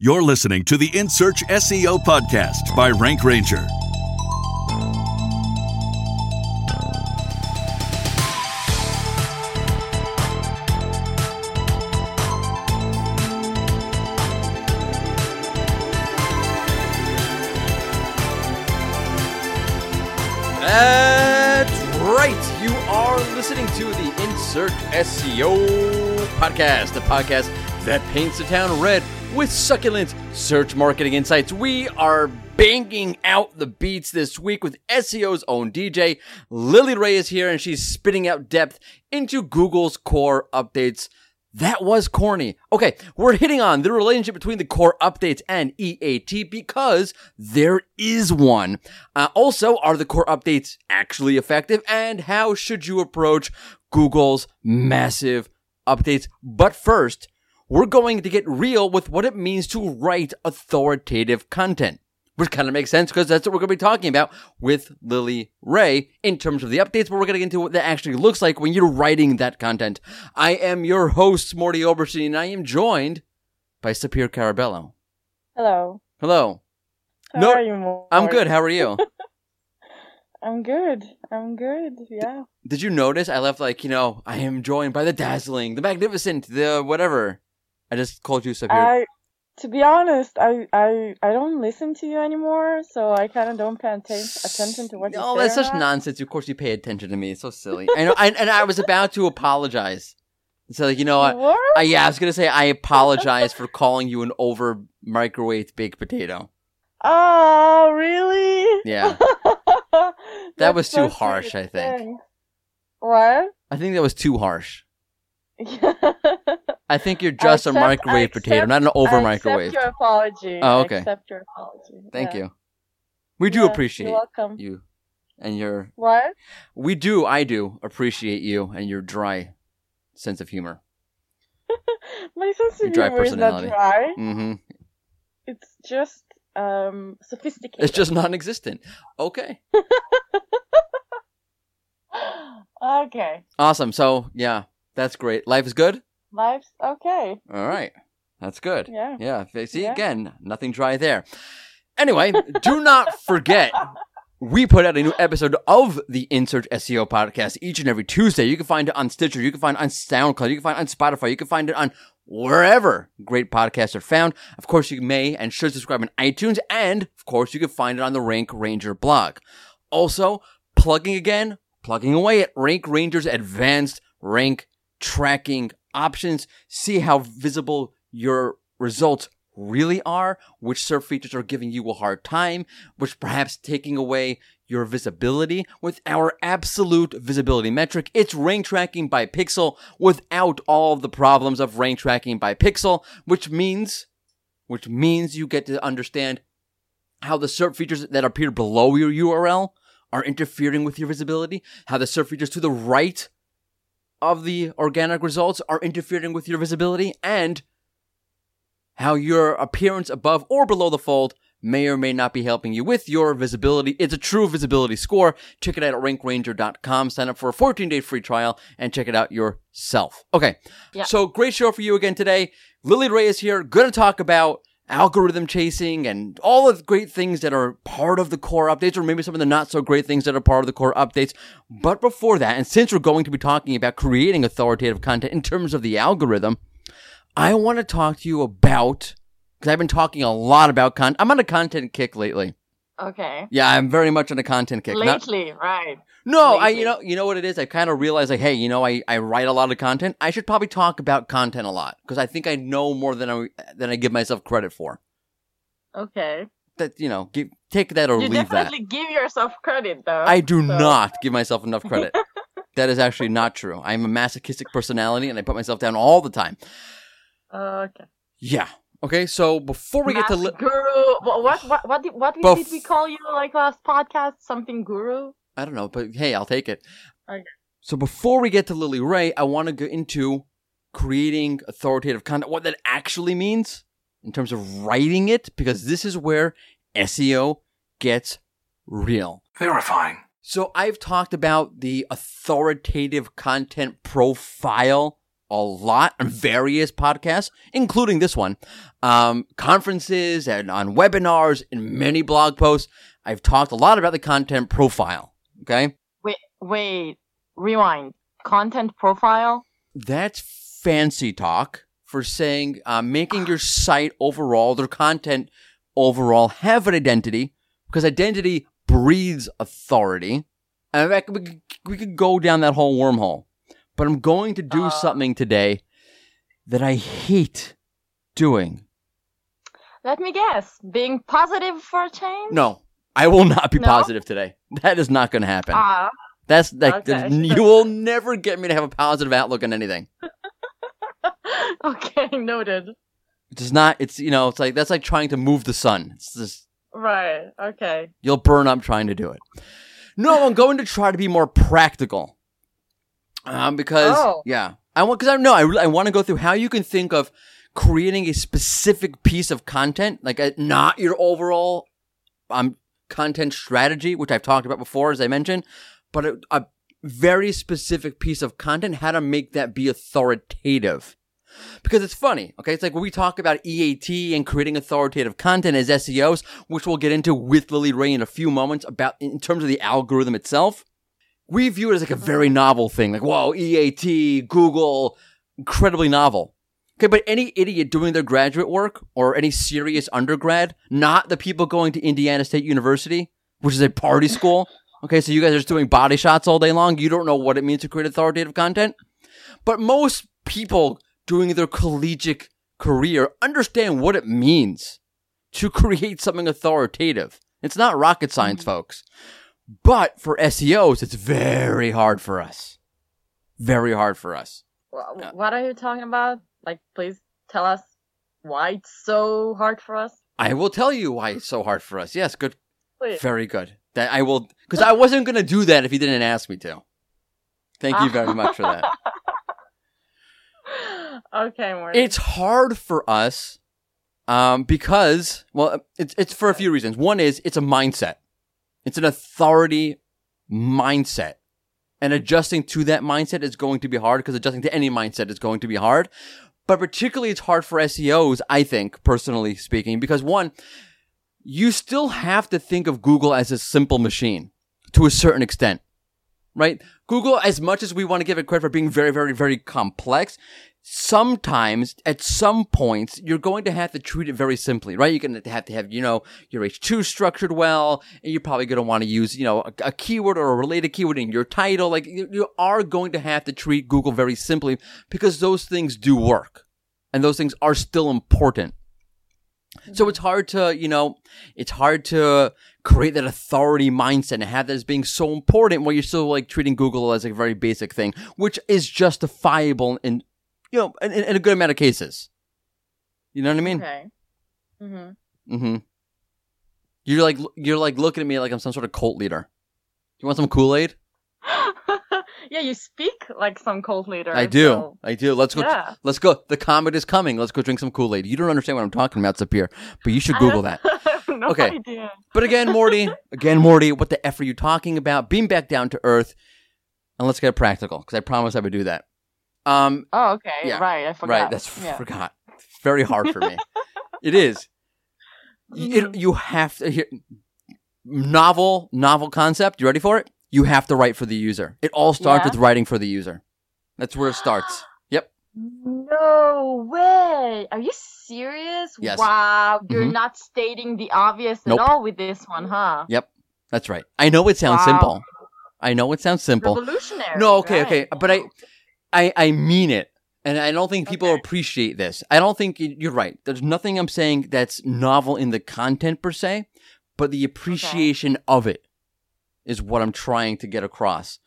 You're listening to the In Search SEO podcast by Rank Ranger. That's right. You are listening to the In Search SEO podcast, the podcast that paints the town red with succulent search marketing insights. We are banging out the beats this week with SEO's own DJ. Lily Ray is here, and she's spitting out depth into Google's core updates. That was corny. Okay, we're hitting on the relationship between the core updates and E-A-T because there is one. Also, are the core updates actually effective? And how should you approach Google's massive updates? But first, we're going to get real with what it means to write authoritative content, which kind of makes sense because that's what we're going to be talking about with Lily Ray in terms of the updates, but we're going to get into what that actually looks like when you're writing that content. I am your host, Morty Oberstein, and I am joined by Sapir Carabello. Hello. Hello. How are you, Morty? I'm good. How are you? I'm good, yeah. Did you notice I left like, I am joined by the dazzling, the magnificent, the whatever. I just called you Sapir. To be honest, I don't listen to you anymore, so I kind of don't pay attention to what you say. Oh, that's such nonsense. Of course you pay attention to me. It's so silly. I know, and I was about to apologize. So, I was going to say I apologize for calling you an over-microwave baked potato. Oh, really? Yeah. That was too harsh, I think. What? I think that was too harsh. I think you're just a microwave potato, not an over-microwave. I accept your apology. Oh, okay. I accept your apology. Thank you. We do appreciate you and your... What? We do, I do, appreciate you and your dry sense of humor. My sense of humor is not dry. Mm-hmm. It's just sophisticated. It's just non-existent. Okay. Okay. Awesome. So, yeah. That's great. Life is good? Life's okay. All right. That's good. Yeah. Yeah. See, again, nothing dry there. Anyway, do not forget, we put out a new episode of the In Search SEO podcast each and every Tuesday. You can find it on Stitcher. You can find it on SoundCloud. You can find it on Spotify. You can find it on wherever great podcasts are found. Of course, you may and should subscribe on iTunes. And, of course, you can find it on the Rank Ranger blog. Also, plugging away at Rank Ranger's advanced rank tracking options. See how visible your results really are, which SERP features are giving you a hard time, which perhaps taking away your visibility. With our absolute visibility metric, it's rank tracking by pixel without all the problems of rank tracking by pixel, which means you get to understand how the SERP features that appear below your URL are interfering with your visibility, how the SERP features to the right of the organic results are interfering with your visibility, and how your appearance above or below the fold may or may not be helping you with your visibility. It's a true visibility score. Check it out at rankranger.com. Sign up for a 14-day free trial and check it out yourself. Okay. Yeah. So great show for you again today. Lily Ray is here. Going to talk about algorithm chasing and all of the great things that are part of the core updates, or maybe some of the not so great things that are part of the core updates. But before that, and since we're going to be talking about creating authoritative content in terms of the algorithm, I want to talk to you about, because I've been talking a lot about content. I'm on a content kick lately. Okay. Yeah, I'm very much on a content kick. Lately, right. No, lately. You know what it is? I kind of realized, like, hey, I write a lot of content. I should probably talk about content a lot because I think I know more than I give myself credit for. Okay. That, take that or leave that. You definitely give yourself credit, though. I do not give myself enough credit. That is actually not true. I'm a masochistic personality, and I put myself down all the time. Okay. Yeah. Okay, so before we get to guru, what did we call you last podcast? Something guru? I don't know, but hey, I'll take it. Okay. So before we get to Lily Ray, I want to go into creating authoritative content, what that actually means in terms of writing it, because this is where SEO gets real. Verifying. So I've talked about the authoritative content profile a lot on various podcasts, including this one, conferences and on webinars and many blog posts. I've talked a lot about the content profile. Okay. Wait, rewind. Content profile? That's fancy talk for saying making your site overall, their content overall, have an identity, because identity breeds authority. And we could go down that whole wormhole. But I'm going to do something today that I hate doing. Let me guess. Being positive for a change? No. I will not be positive today. That is not going to happen. That's you will never get me to have a positive outlook on anything. Okay, noted. It's not. It's It's like that's like trying to move the sun. It's just right. Okay. You'll burn up trying to do it. No, I'm going to try to be more practical. I want to go through how you can think of creating a specific piece of content, like not your overall content strategy, which I've talked about before, as I mentioned, but a very specific piece of content, how to make that be authoritative. Because it's funny, okay? It's like when we talk about E-A-T and creating authoritative content as SEOs, which we'll get into with Lily Ray in a few moments about in terms of the algorithm itself. We view it as like a very novel thing, like, whoa, E-A-T, Google, incredibly novel. Okay, but any idiot doing their graduate work or any serious undergrad, not the people going to Indiana State University, which is a party school. Okay, so you guys are just doing body shots all day long. You don't know what it means to create authoritative content. But most people doing their collegiate career understand what it means to create something authoritative. It's not rocket science, folks. But for SEOs, it's very hard for us. Very hard for us. What are you talking about? Like, please tell us why it's so hard for us. I will tell you why it's so hard for us. Yes, good. Please. Very good. That I will, because I wasn't going to do that if you didn't ask me to. Thank you very much for that. Okay, Morty. It's hard for us because, well, it's for a few reasons. One is it's a mindset. It's an authority mindset. And adjusting to that mindset is going to be hard because adjusting to any mindset is going to be hard. But particularly it's hard for SEOs, I think, personally speaking, because one, you still have to think of Google as a simple machine to a certain extent, right? Google, as much as we want to give it credit for being very, very, very complex, sometimes at some points you're going to have to treat it very simply, right? You're going to have, your H2 structured well, and you're probably going to want to use, a keyword or a related keyword in your title. Like you are going to have to treat Google very simply because those things do work and those things are still important. So it's hard to, it's hard to create that authority mindset and have that as being so important while you're still like treating Google as a very basic thing, which is justifiable in in a good amount of cases. You know what I mean? Okay. Mm-hmm. Mm-hmm. You're like looking at me like I'm some sort of cult leader. You want some Kool-Aid? Yeah, you speak like some cult leader. I do. Let's go. Yeah. Let's go. The comet is coming. Let's go drink some Kool-Aid. You don't understand what I'm talking about, Sapir, but you should Google that. No idea. But again, Morty, what the F are you talking about? Beam back down to earth and let's get practical because I promised I would do that. Okay. Yeah. Right. I forgot. Right. Forgot. Very hard for me. It is. You have to hear novel concept. You ready for it? You have to write for the user. It all starts with writing for the user. That's where it starts. Yep. No way. Are you serious? Yes. Wow. You're not stating the obvious at all with this one, huh? Yep. That's right. I know it sounds simple. Revolutionary. No, okay. But I mean it. And I don't think people appreciate this. I don't think you're right. There's nothing I'm saying that's novel in the content per se, but the appreciation of it is what I'm trying to get across.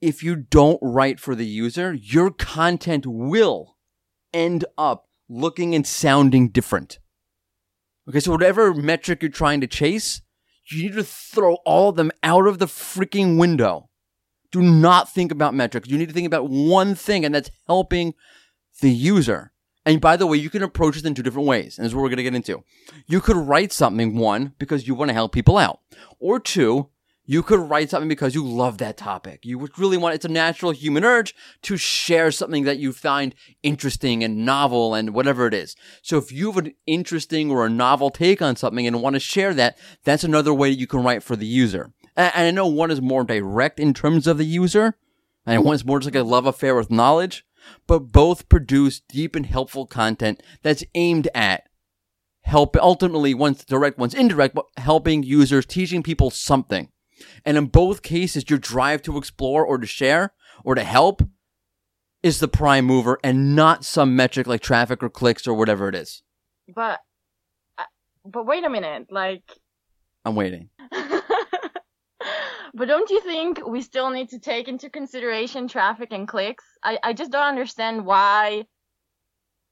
If you don't write for the user, your content will end up looking and sounding different. Okay, so whatever metric you're trying to chase, you need to throw all of them out of the freaking window. Do not think about metrics. You need to think about one thing, and that's helping the user. And by the way, you can approach this in two different ways, and this is what we're going to get into. You could write something, one, because you want to help people out, or two, You could write something because you love that topic. You would really want, it's a natural human urge to share something that you find interesting and novel and whatever it is. So if you have an interesting or a novel take on something and want to share that, that's another way you can write for the user. And I know one is more direct in terms of the user, and one is more just like a love affair with knowledge, but both produce deep and helpful content that's aimed at help, ultimately one's direct, one's indirect, but helping users, teaching people something. And in both cases, your drive to explore or to share or to help is the prime mover and not some metric like traffic or clicks or whatever it is. But wait a minute, like... I'm waiting. But don't you think we still need to take into consideration traffic and clicks? I just don't understand why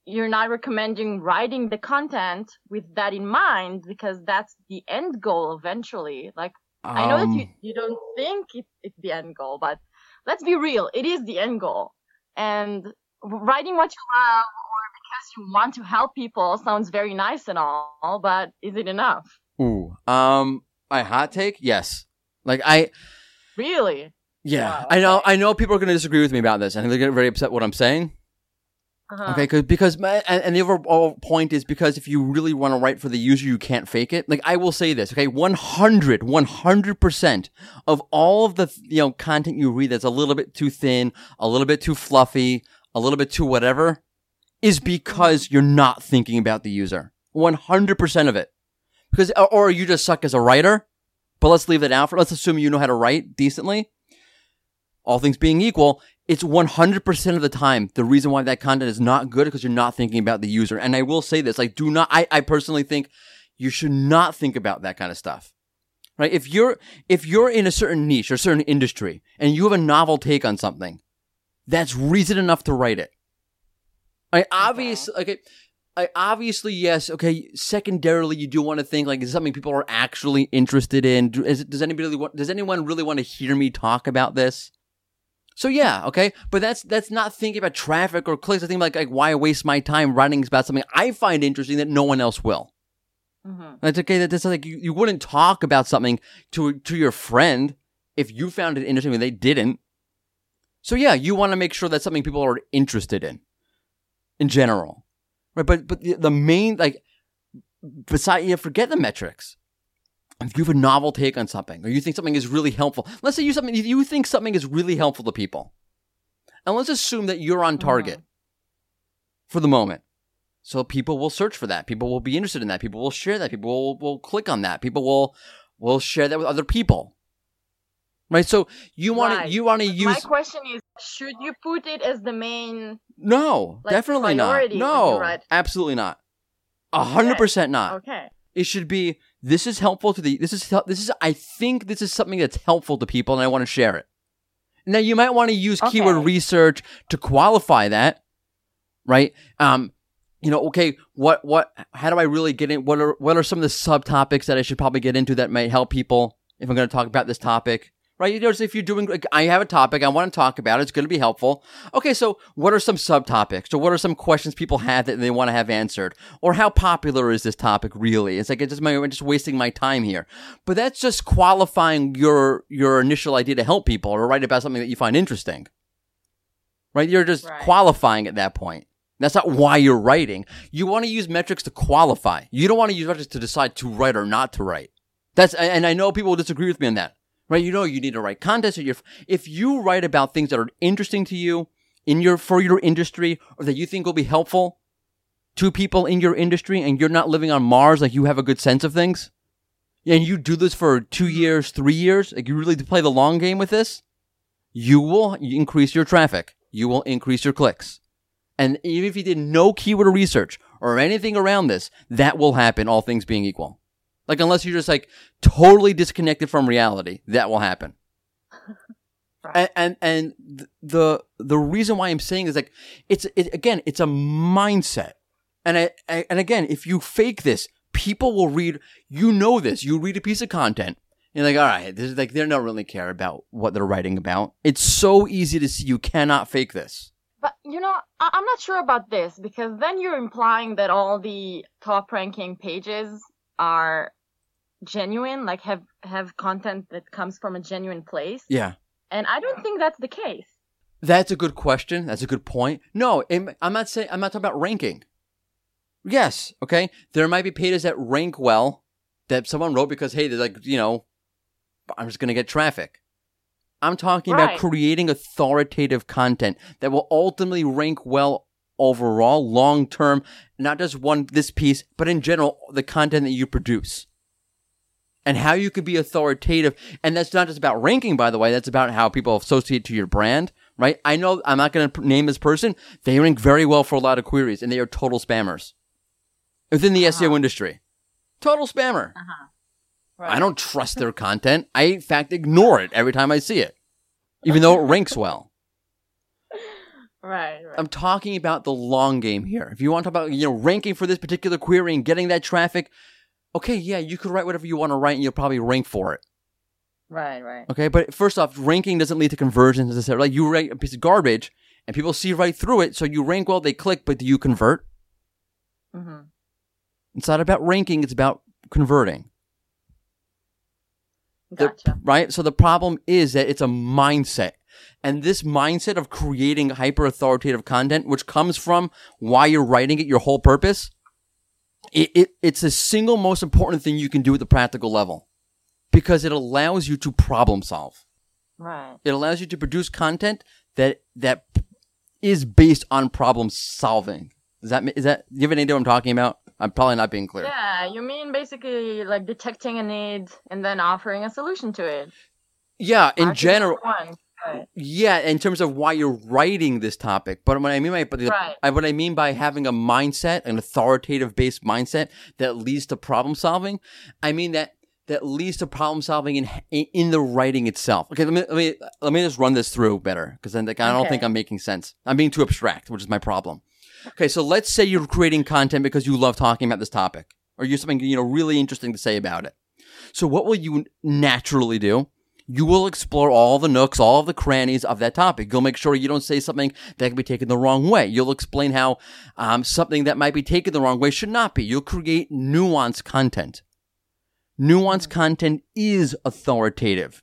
you're not recommending writing the content with that in mind, because that's the end goal eventually. Like, I know that you don't think it's the end goal, but let's be real. It is the end goal. And writing what you love or because you want to help people sounds very nice and all, but is it enough? Ooh. My hot take? Yes. Like I really, yeah, okay. I know people are going to disagree with me about this. I think they're going to get very upset what I'm saying. Uh-huh. Okay, because and the overall point is because if you really want to write for the user, you can't fake it. Like I will say this, okay, 100% of all of the content you read that's a little bit too thin, a little bit too fluffy, a little bit too whatever, is because you're not thinking about the user. 100% of it, because or you just suck as a writer. But let's leave that out for, let's assume you know how to write decently. All things being equal, it's 100% of the time the reason why that content is not good is because you're not thinking about the user. And I will say this, like I personally think you should not think about that kind of stuff. Right? If you're in a certain niche or certain industry and you have a novel take on something, that's reason enough to write it. Obviously, yes. Okay. Secondarily, you do want to think like, is something people are actually interested in? Does anyone really want to hear me talk about this? So yeah, okay. But that's not thinking about traffic or clicks. I think like why waste my time writing about something I find interesting that no one else will. Mm-hmm. That's okay. That's like you wouldn't talk about something to your friend if you found it interesting and they didn't. So yeah, you want to make sure that's something people are interested in general. Right, but the main, like, beside, forget the metrics. If you have a novel take on something, or you think something is really helpful, let's say you think something is really helpful to people, and let's assume that you're on target for the moment. So people will search for that. People will be interested in that. People will share that. People will click on that. People will share that with other people. Right, so you want to use. My question is, should you put it as the main? No, definitely not. No, absolutely not. 100% not. Okay. It should be. This is helpful to the. This is. I think this is something that's helpful to people, and I want to share it. Now you might want to use keyword research to qualify that, right? Okay, what? How do I really get in? What are some of the subtopics that I should probably get into that might help people if I'm going to talk about this topic? Right? If you're doing, I have a topic I want to talk about. It's going to be helpful. Okay, so what are some subtopics? So what are some questions people have that they want to have answered? Or how popular is this topic really? It's like I'm just wasting my time here. But that's just qualifying your initial idea to help people or write about something that you find interesting. Right? You're just qualifying at that point. That's not why you're writing. You want to use metrics to qualify. You don't want to use metrics to decide to write or not to write. And I know people will disagree with me on that. Right, you need to write contests. If you write about things that are interesting to you for your industry, or that you think will be helpful to people in your industry, and you're not living on Mars, like you have a good sense of things, and you do this for 2 years, 3 years, like you really play the long game with this, you will increase your traffic, you will increase your clicks, and even if you did no keyword research or anything around this, that will happen. All things being equal. Like, unless you're just, like, totally disconnected from reality, that will happen. Right. And the reason why I'm saying is, like, it's a mindset. And again, if you fake this, people will read, this. You read a piece of content, and you're like, all right, this is, like, they don't really care about what they're writing about. It's so easy to see. You cannot fake this. But, I'm not sure about this, because then you're implying that all the top-ranking pages are genuine, like have content that comes from a genuine place. Yeah. And I don't think that's the case. That's a good question. That's a good point. No, I'm not talking about ranking. Yes. Okay. There might be pages that rank well that someone wrote because, hey, they're like, you know, I'm just going to get traffic. I'm talking about creating authoritative content that will ultimately rank well overall, long term, not just this piece, but in general, the content that you produce. And how you could be authoritative. And that's not just about ranking, by the way. That's about how people associate to your brand, right? I know I'm not going to name this person. They rank very well for a lot of queries, and they are total spammers within the SEO industry. Total spammer. Right. I don't trust their content. I, in fact, ignore it every time I see it, even though it ranks well. Right. I'm talking about the long game here. If you want to talk about ranking for this particular query and getting that traffic – okay, yeah, you could write whatever you want to write and you'll probably rank for it. Right. Okay, but first off, ranking doesn't lead to conversions necessarily. Like you write a piece of garbage and people see right through it, so you rank well, they click, but do you convert? Mm-hmm. It's not about ranking, it's about converting. Gotcha. Right? So the problem is that it's a mindset. And this mindset of creating hyper-authoritative content, which comes from why you're writing it, your whole purpose, It's the single most important thing you can do at the practical level because it allows you to problem solve. Right. It allows you to produce content that is based on problem solving. Is that do you have an idea what I'm talking about? I'm probably not being clear. Yeah, you mean basically like detecting a need and then offering a solution to it. Yeah, in general. Right. Yeah, in terms of why you're writing this topic. But what I mean by having a mindset, an authoritative-based mindset that leads to problem solving, I mean that leads to problem solving in the writing itself. Okay, let me just run this through better because then I don't think I'm making sense. I'm being too abstract, which is my problem. Okay, so let's say you're creating content because you love talking about this topic, or you have something really interesting to say about it. So what will you naturally do? You will explore all the nooks, all the crannies of that topic. You'll make sure you don't say something that can be taken the wrong way. You'll explain how something that might be taken the wrong way should not be. You'll create nuanced content. Nuanced content is authoritative.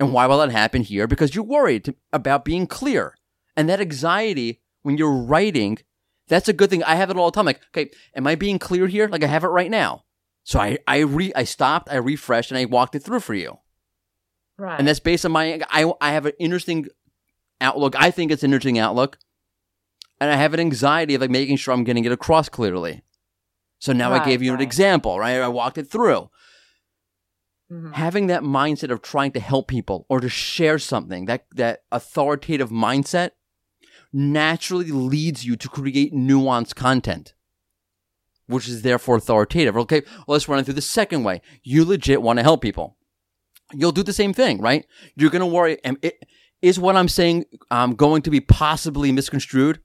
And why will that happen here? Because you're worried about being clear. And that anxiety when you're writing, that's a good thing. I have it all the time. Like, okay, am I being clear here? Like I have it right now. So I stopped, I refreshed, and I walked it through for you. Right. And that's based on I have an interesting outlook. I think it's an interesting outlook. And I have an anxiety of like making sure I'm getting it across clearly. So now I gave you an example, right? I walked it through. Mm-hmm. Having that mindset of trying to help people or to share something, that authoritative mindset naturally leads you to create nuanced content, which is therefore authoritative. Okay, well, let's run it through the second way. You legit want to help people. You'll do the same thing, right? You're going to worry, is what I'm saying going to be possibly misconstrued?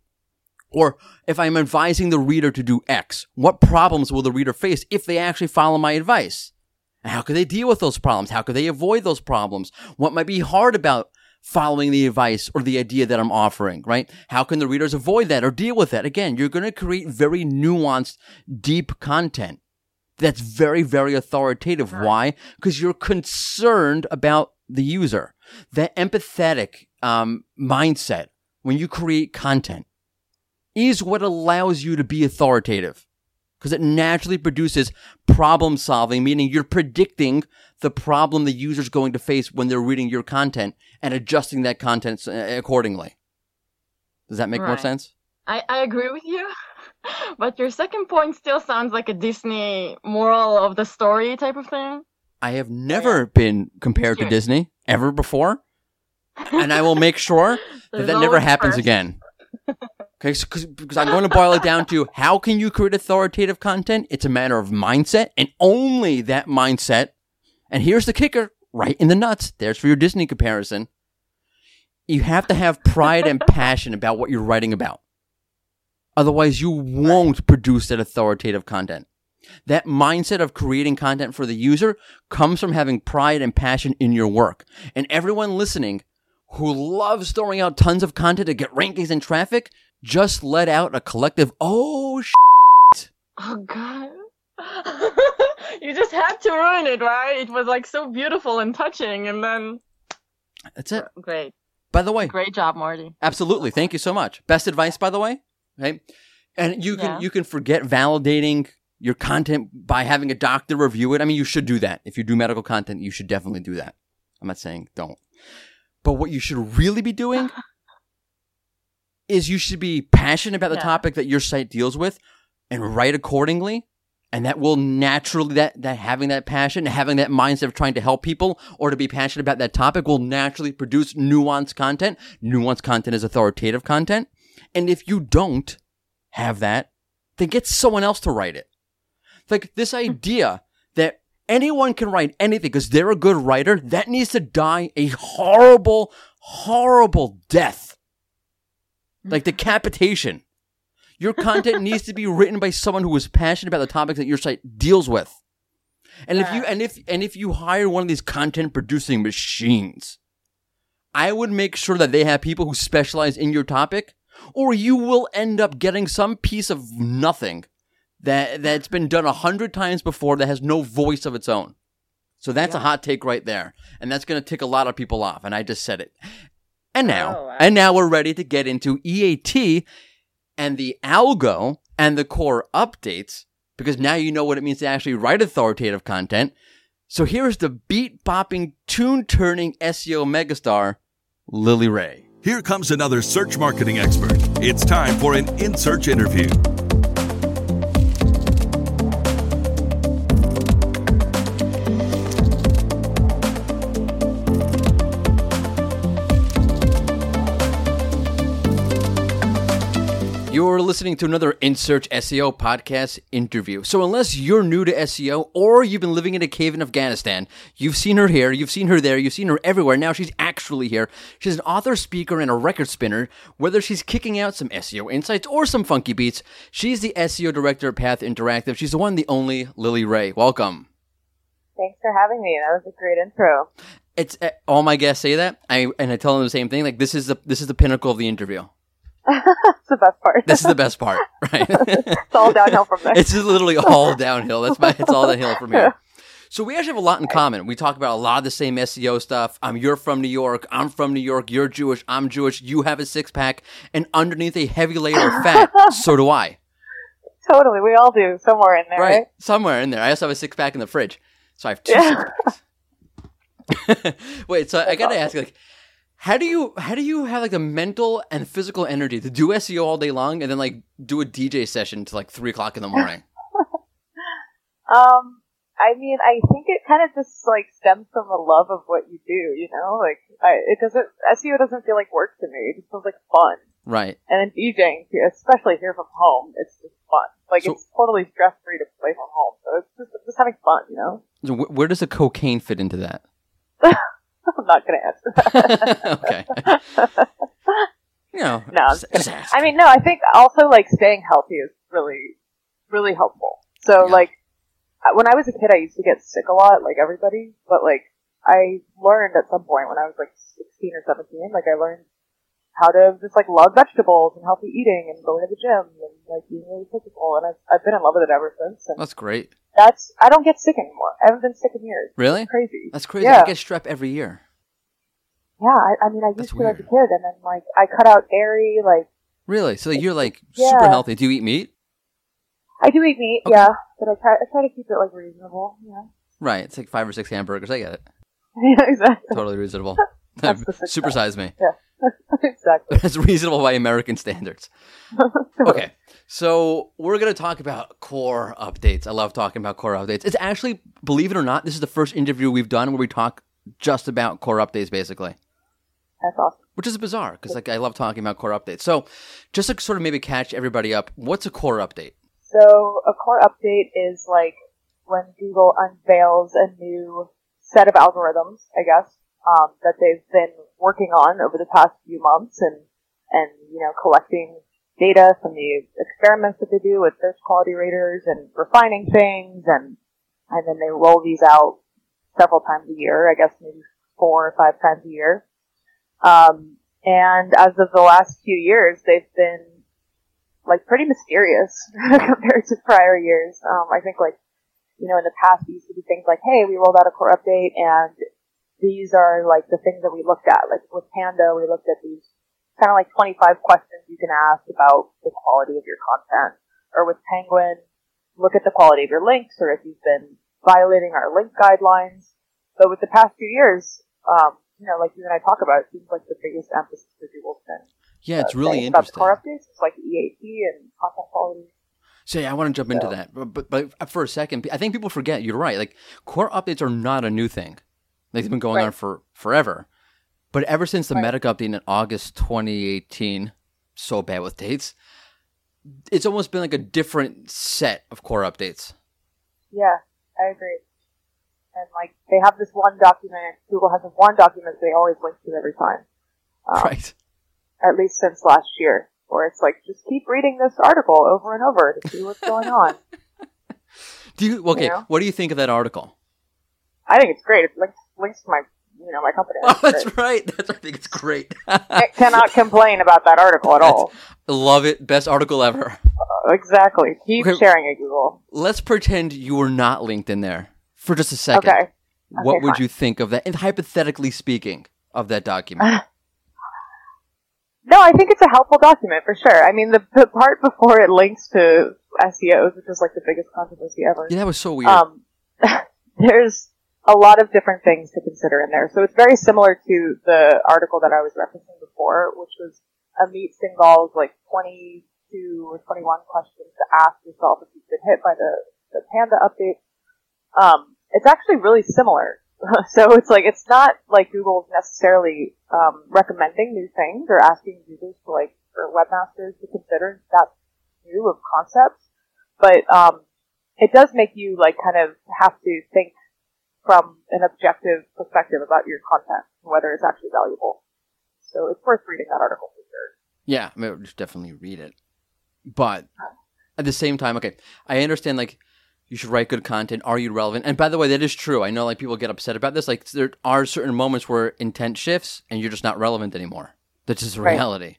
Or if I'm advising the reader to do X, what problems will the reader face if they actually follow my advice? And how could they deal with those problems? How could they avoid those problems? What might be hard about following the advice or the idea that I'm offering, right? How can the readers avoid that or deal with that? Again, you're going to create very nuanced, deep content. That's very, very authoritative. Right. Why? Because you're concerned about the user. That empathetic mindset when you create content is what allows you to be authoritative because it naturally produces problem solving, meaning you're predicting the problem the user's going to face when they're reading your content and adjusting that content accordingly. Does that make more sense? I agree with you. But your second point still sounds like a Disney moral of the story type of thing. I have never been compared to Disney ever before. And I will make sure that never happens again. Okay, because I'm going to boil it down to how can you create authoritative content? It's a matter of mindset and only that mindset. And here's the kicker right in the nuts. There's for your Disney comparison. You have to have pride and passion about what you're writing about. Otherwise, you won't produce that authoritative content. That mindset of creating content for the user comes from having pride and passion in your work. And everyone listening who loves throwing out tons of content to get rankings and traffic just let out a collective, oh, shit. Oh, God. You just had to ruin it, right? It was like so beautiful and touching, and then that's it. Great. By the way, great job, Morty. Absolutely. Thank you so much. Best advice, by the way. Right? And you can forget validating your content by having a doctor review it. I mean, you should do that. If you do medical content, you should definitely do that. I'm not saying don't. But what you should really be doing is you should be passionate about the topic that your site deals with and write accordingly. And that will naturally, that having that passion, having that mindset of trying to help people or to be passionate about that topic will naturally produce nuanced content. Nuanced content is authoritative content. And if you don't have that, then get someone else to write it. Like this idea that anyone can write anything because they're a good writer, that needs to die a horrible, horrible death. Like decapitation. Your content needs to be written by someone who is passionate about the topics that your site deals with. And if you hire one of these content producing machines, I would make sure that they have people who specialize in your topic, or you will end up getting some piece of nothing that's been done 100 times before that has no voice of its own. So that's a hot take right there. And that's going to tick a lot of people off. And I just said it. And now, we're ready to get into E-A-T and the algo and the core updates, because now you know what it means to actually write authoritative content. So here's the beat-bopping, tune-turning SEO megastar, Lily Ray. Here comes another search marketing expert. It's time for an In Search interview. You're listening to another In Search SEO podcast interview. So unless you're new to SEO or you've been living in a cave in Afghanistan, you've seen her here, you've seen her there, you've seen her everywhere. Now she's actually here. She's an author, speaker, and a record spinner. Whether she's kicking out some SEO insights or some funky beats, she's the SEO director at Path Interactive. She's the one, the only Lily Ray. Welcome. Thanks for having me. That was a great intro. It's all my guests say that, and I tell them the same thing. Like this is the pinnacle of the interview. It's the best part. This is the best part, right? It's all downhill from there. It's literally all downhill. It's all downhill from here. So we actually have a lot in common. We talk about a lot of the same SEO stuff. You're from New York. I'm from New York. You're Jewish. I'm Jewish. You have a six-pack. And underneath a heavy layer of fat, so do I. Totally. We all do. Somewhere in there, right? Somewhere in there. I also have a six-pack in the fridge. So I have two six-packs. Wait, so that's I got to ask, like, How do you have like the mental and physical energy to do SEO all day long and then like do a DJ session to like 3 o'clock in the morning? I mean, I think it kind of just like stems from the love of what you do. You know, like SEO doesn't feel like work to me. It just feels like fun, right? And then DJing, especially here from home, it's just fun. Like so, it's totally stress free to play from home, so it's just having fun. You know. So where does the cocaine fit into that? I'm not going to answer that. Okay. I think also like staying healthy is really, really helpful. So like when I was a kid, I used to get sick a lot, like everybody. But like I learned at some point when I was like 16 or 17, like I learned how to just like love vegetables and healthy eating and going to the gym and like being really physical. And I've been in love with it ever since. And that's great. I don't get sick anymore. I haven't been sick in years. Really? It's crazy. That's crazy. Yeah. I get strep every year. Yeah, I used to as a kid, and then like I cut out dairy, like. Really? So you're like super healthy. Do you eat meat? I do eat meat, okay. Yeah, but I try to keep it like reasonable. Yeah. Right. It's like 5 or 6 hamburgers. I get it. Yeah, exactly. Totally reasonable. Supersize me. Yeah, exactly. That's reasonable by American standards. Okay. So we're going to talk about core updates. I love talking about core updates. It's actually, believe it or not, this is the first interview we've done where we talk just about core updates, basically. That's awesome. Which is bizarre because like I love talking about core updates. So just to sort of maybe catch everybody up, what's a core update? So a core update is like when Google unveils a new set of algorithms, I guess, that they've been working on over the past few months and you know, collecting data from the experiments that they do with search quality raters and refining things, and then they roll these out several times a year, I guess maybe 4 or 5 times a year. And as of the last few years, they've been like pretty mysterious compared to prior years. I think like you know, in the past we used to do things like, hey, we rolled out a core update and these are like the things that we looked at. Like with Panda, we looked at these kind of like 25 questions you can ask about the quality of your content. Or with Penguin, look at the quality of your links or if you've been violating our link guidelines. But with the past few years, you know, like you and I talk about, it seems like the biggest emphasis for Google's been. Yeah, it's really interesting. About core updates, it's like E-A-T and content quality. So yeah, I want to jump into that. But for a second, I think people forget, you're right, like core updates are not a new thing. Like they've been going on for forever. But ever since the Medical update in August 2018, so bad with dates, it's almost been like a different set of core updates. Yeah, I agree. And like they have this one document, Google has this one document they always link to every time. Right. At least since last year, where it's like, just keep reading this article over and over to see what's going on. You know? What do you think of that article? I think it's great. It links to my, you know, my company. Oh, that's right. That's, I think it's great. I cannot complain about that article at all. Love it. Best article ever. Exactly. Keep sharing it, Google. Let's pretend you were not linked in there for just a second. Okay. What would you think of that? And hypothetically speaking, of that document. No, I think it's a helpful document for sure. I mean, the part before it links to SEOs, which is like the biggest controversy ever. Yeah, that was so weird. There's a lot of different things to consider in there. So it's very similar to the article that I was referencing before, which was Amit Singhal's like 22 or 21 questions to ask yourself if you've been hit by the Panda update. It's actually really similar. So it's like, it's not like Google's necessarily recommending new things or asking users to like, or webmasters to consider that new of concepts. But it does make you like kind of have to think from an objective perspective about your content and whether it's actually valuable. So it's worth reading that article for sure. Yeah, I mean, I would definitely read it. But at the same time, okay, I understand like, you should write good content. Are you relevant? And by the way, that is true. I know like people get upset about this. Like there are certain moments where intent shifts and you're just not relevant anymore. That's just reality. Right.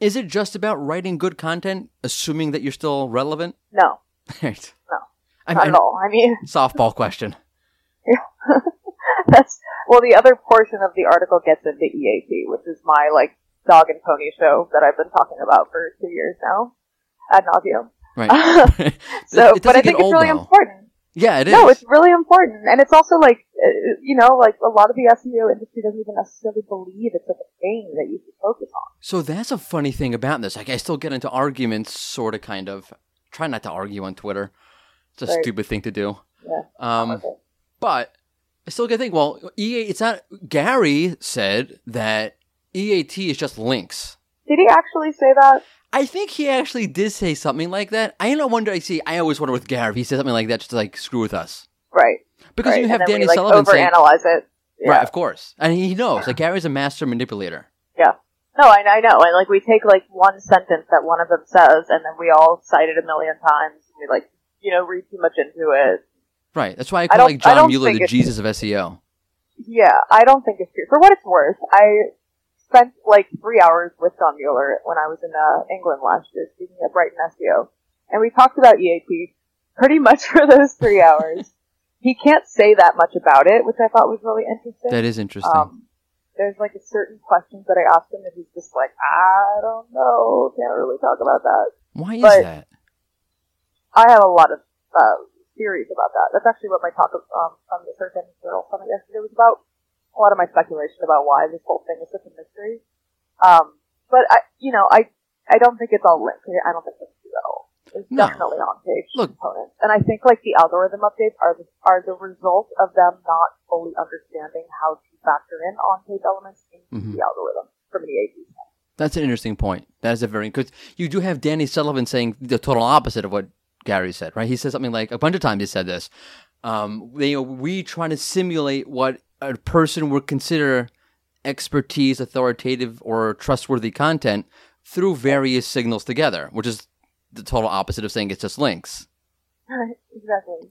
Is it just about writing good content, assuming that you're still relevant? No. Right. No. Not at all. I mean, softball question. Yeah. Well, the other portion of the article gets into E-A-T, which is my like dog and pony show that I've been talking about for 2 years now ad nauseum. Right. So, but I think it's really important. Yeah, it is. No, it's really important. And it's also like, you know, like a lot of the SEO industry doesn't even necessarily believe it's like a thing that you should focus on. So that's a funny thing about this. Like I still get into arguments, sort of, kind of. Try not to argue on Twitter. It's a stupid thing to do. Yeah. But I still get to think, well, it's not, Gary said that E-A-T is just links. Did he actually say that? I think he actually did say something like that. I always wonder with Gary if he said something like that just to like screw with us. Right. Because you have Danny Sullivan saying, overanalyze it. Yeah. Right, of course. And he knows. Like Gary's a master manipulator. Yeah. No, I know. And like we take like one sentence that one of them says and then we all cite it a million times and we like, you know, read too much into it. Right. That's why I call like John Mueller the Jesus of SEO. Yeah, I don't think it's true. For what it's worth, I spent like 3 hours with John Mueller when I was in England last year speaking at Brighton SEO, and we talked about E-A-T pretty much for those 3 hours. He can't say that much about it, which I thought was really interesting. That is interesting. There's like a certain questions that I asked him that he's just like, I don't know, can't really talk about that. Why is that? I have a lot of theories about that. That's actually what my talk on the Search Engine Journal Summit yesterday was about. A lot of my speculation about why this whole thing is such a mystery. But I don't think it's all linked. I don't think it's true at all. It's definitely on-page components. And I think like the algorithm updates are the result of them not fully understanding how to factor in on-page elements into the algorithm from the E-A-T. That's an interesting point. That is because you do have Danny Sullivan saying the total opposite of what Gary said, right? He said something like a bunch of times he said this. We trying to simulate what a person would consider expertise, authoritative, or trustworthy content through various signals together, which is the total opposite of saying it's just links. Exactly.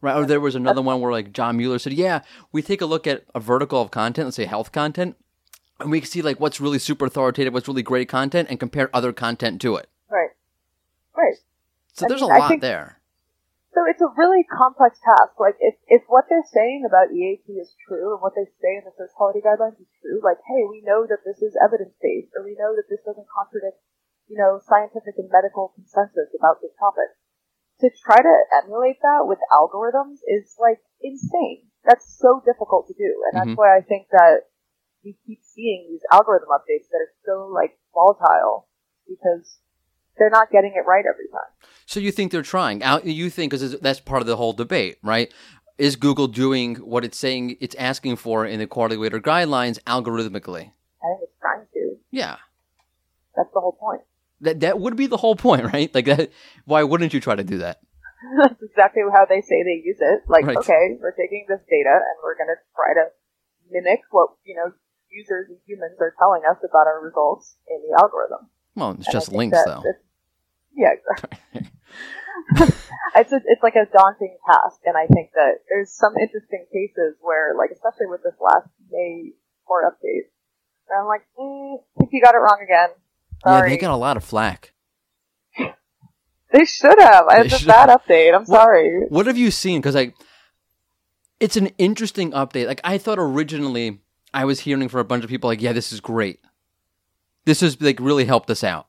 Right. Or there was another one where like John Mueller said, yeah, we take a look at a vertical of content, let's say health content, and we can see like what's really super authoritative, what's really great content, and compare other content to it. Right. So there's a lot there. So it's a really complex task. Like, if what they're saying about E-A-T is true and what they say in the search quality guidelines is true, like, hey, we know that this is evidence-based, or we know that this doesn't contradict, you know, scientific and medical consensus about this topic. To try to emulate that with algorithms is, like, insane. That's so difficult to do. And that's why I think that we keep seeing these algorithm updates that are so, like, volatile, because they're not getting it right every time. So you think they're trying. You think, because that's part of the whole debate, right? Is Google doing what it's saying it's asking for in the quality weighter guidelines algorithmically? I think it's trying to. Yeah. That's the whole point. That would be the whole point, right? Like, that, why wouldn't you try to do that? That's exactly how they say they use it. Like, right. Okay, we're taking this data and we're going to try to mimic what, you know, users and humans are telling us about our results in the algorithm. Well, it's just links, though. Yeah, exactly. It's like a daunting task, and I think that there's some interesting cases where, like, especially with this last May Core Update, and I'm like, I think you got it wrong again. Sorry. Yeah, they got a lot of flack. They should have. It's a bad update. I'm sorry. What have you seen? Because, like, it's an interesting update. Like, I thought originally I was hearing from a bunch of people, like, yeah, this is great. This has, like, really helped us out.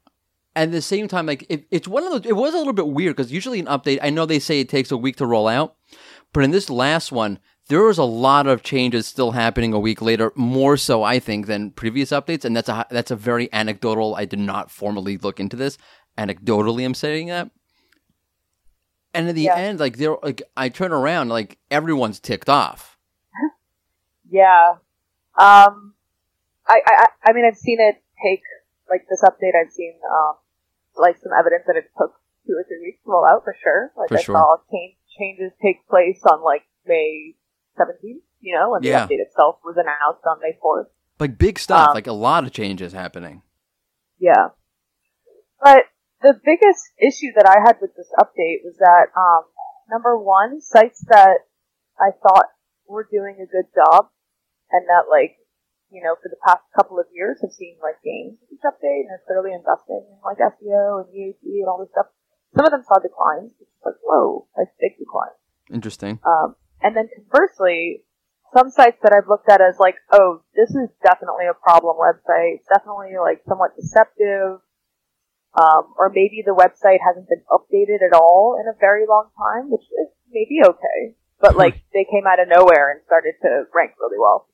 And at the same time, like, it's one of those, it was a little bit weird because usually an update, I know they say it takes a week to roll out, but in this last one, there was a lot of changes still happening a week later, more so, I think, than previous updates. And that's a very anecdotal, I did not formally look into this. Anecdotally, I'm saying that. And in the end, like, I turn around, like, everyone's ticked off. Yeah. I mean, I've seen it take, like, this update, I've seen, like, some evidence that it took 2 or 3 weeks to roll out, for sure. Like, saw changes take place on, like, May 17th, you know, when the update itself was announced on May 4th. Like, big stuff, like, a lot of changes happening. Yeah. But the biggest issue that I had with this update was that, number one, sites that I thought were doing a good job and that, like, you know, for the past couple of years have seen, like, gains with each update and are clearly investing in, like, SEO and E-A-T and all this stuff. Some of them saw declines, which is like, whoa, like, big declines. Interesting. And then conversely, some sites that I've looked at as like, oh, this is definitely a problem website. It's definitely, like, somewhat deceptive. Or maybe the website hasn't been updated at all in a very long time, which is maybe okay. But, like, they came out of nowhere and started to rank really well.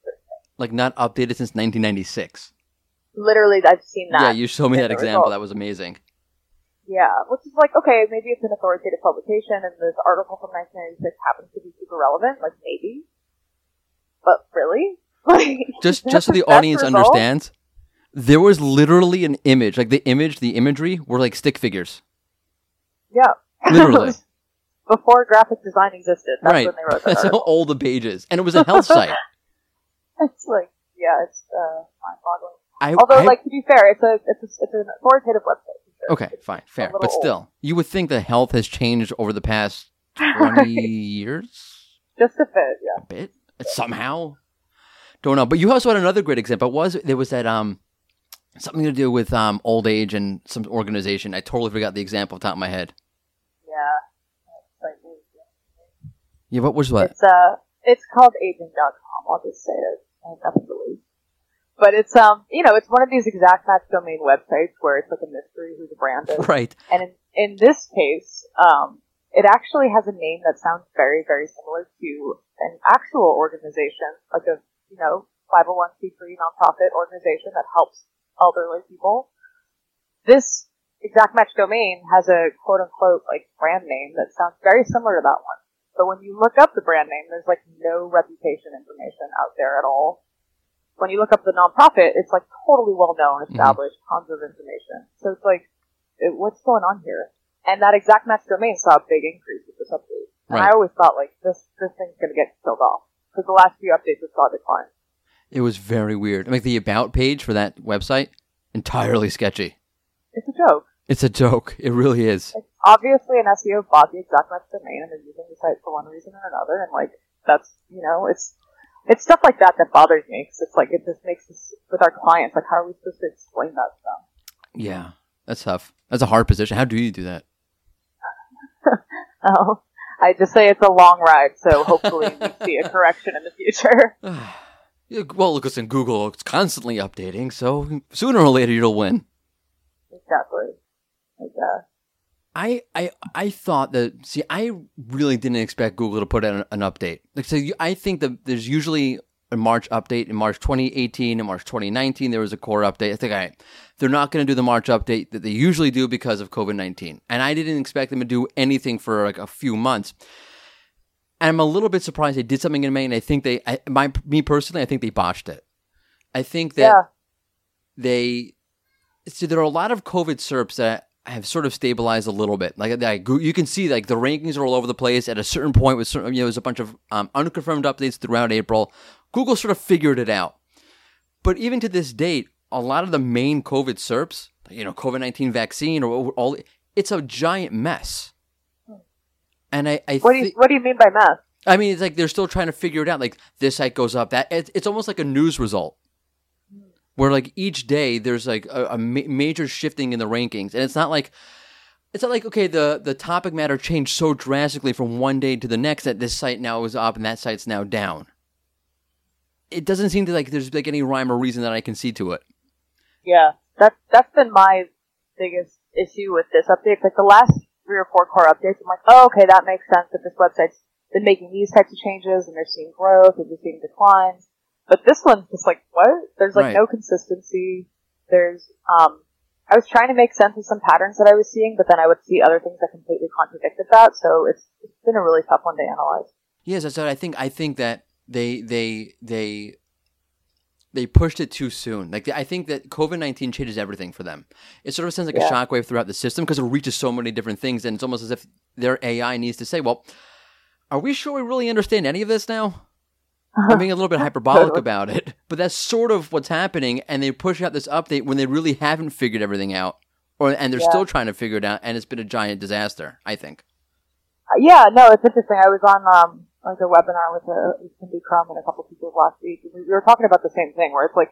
Like, not updated since 1996. Literally, I've seen that. Yeah, you showed me that example. That was amazing. Yeah, which is like, okay, maybe it's an authoritative publication and this article from 1996 happens to be super relevant. Like, maybe. But really? Like, just so the audience understands, there was literally an image. Like, the imagery were like stick figures. Yeah. Literally. Before graphic design existed. That's right. When they wrote that. That's how old the page is. And it was a health site. It's like, yeah, it's mind-boggling. Although, like, to be fair, it's an authoritative website. Sure. Okay, fine, fair, but still, you would think that health has changed over the past 20 years. Just a bit, yeah. A bit, somehow. Don't know, but you also had another great example. There was that something to do with old age and some organization. I totally forgot the example off the top of my head. Yeah, like, yeah. What was what? It's called aging.com. I'll just say it. But it's, you know, it's one of these exact match domain websites where it's like a mystery who the brand is. Right. And in this case, it actually has a name that sounds very, very similar to an actual organization, like a, you know, 501c3 nonprofit organization that helps elderly people. This exact match domain has a quote unquote like brand name that sounds very similar to that one. But when you look up the brand name, there's, like, no reputation information out there at all. When you look up the nonprofit, it's, like, totally well-known, established, tons of information. So it's like, what's going on here? And that exact match domain saw a big increase with this update. And right. I always thought, like, this thing's going to get killed off. Because the last few updates, it saw a decline. It was very weird. Like, the About page for that website, entirely sketchy. It's a joke. It's a joke. It really is. It's obviously an SEO bought the exact match domain and they're using the site for one reason or another. And, like, that's, you know, it's stuff like that bothers me. Cause it's like, it just makes us, with our clients, like, how are we supposed to explain that to them? Yeah. That's tough. That's a hard position. How do you do that? Oh, I just say it's a long ride, so hopefully we see a correction in the future. Well, listen, Google, it's constantly updating, so sooner or later you'll win. Exactly. I thought that, see, I really didn't expect Google to put out an update. Like, so I think that there's usually a March update. In March 2018 and March 2019, there was a core update. I think they're not going to do the March update that they usually do because of COVID-19. And I didn't expect them to do anything for like a few months. And I'm a little bit surprised they did something in May, and I think I think they botched it. I think that so there are a lot of COVID SERPs that have sort of stabilized a little bit. Like you can see, like the rankings are all over the place. At a certain point, with certain, there's a bunch of unconfirmed updates throughout April. Google sort of figured it out. But even to this date, a lot of the main COVID SERPs, COVID-19 vaccine or all, it's a giant mess. And what do you mean by mess? I mean, it's like they're still trying to figure it out. Like this site goes up, that it's almost like a news result, where like each day there's like a major shifting in the rankings, and it's not like okay, the topic matter changed so drastically from one day to the next that this site now is up and that site's now down. It doesn't seem to like there's like any rhyme or reason that I can see to it. Yeah, that's been my biggest issue with this update. Like the last 3 or 4 core updates, I'm like, oh, okay, that makes sense that this website's been making these types of changes and they're seeing growth and they're seeing declines. But this one's just like, what? There's like no consistency. There's, I was trying to make sense of some patterns that I was seeing, but then I would see other things that completely contradicted that. So it's been a really tough one to analyze. Yes, that's what I think that they pushed it too soon. Like I think that COVID-19 changes everything for them. It sort of sends like a shockwave throughout the system because it reaches so many different things, and it's almost as if their AI needs to say, well, are we sure we really understand any of this now? I'm being a little bit hyperbolic about it, but that's sort of what's happening, and they push out this update when they really haven't figured everything out, and they're still trying to figure it out, and it's been a giant disaster, I think. Yeah, no, it's interesting. I was on a webinar with Cindy Crumb and a couple people last week, and we were talking about the same thing, where it's like,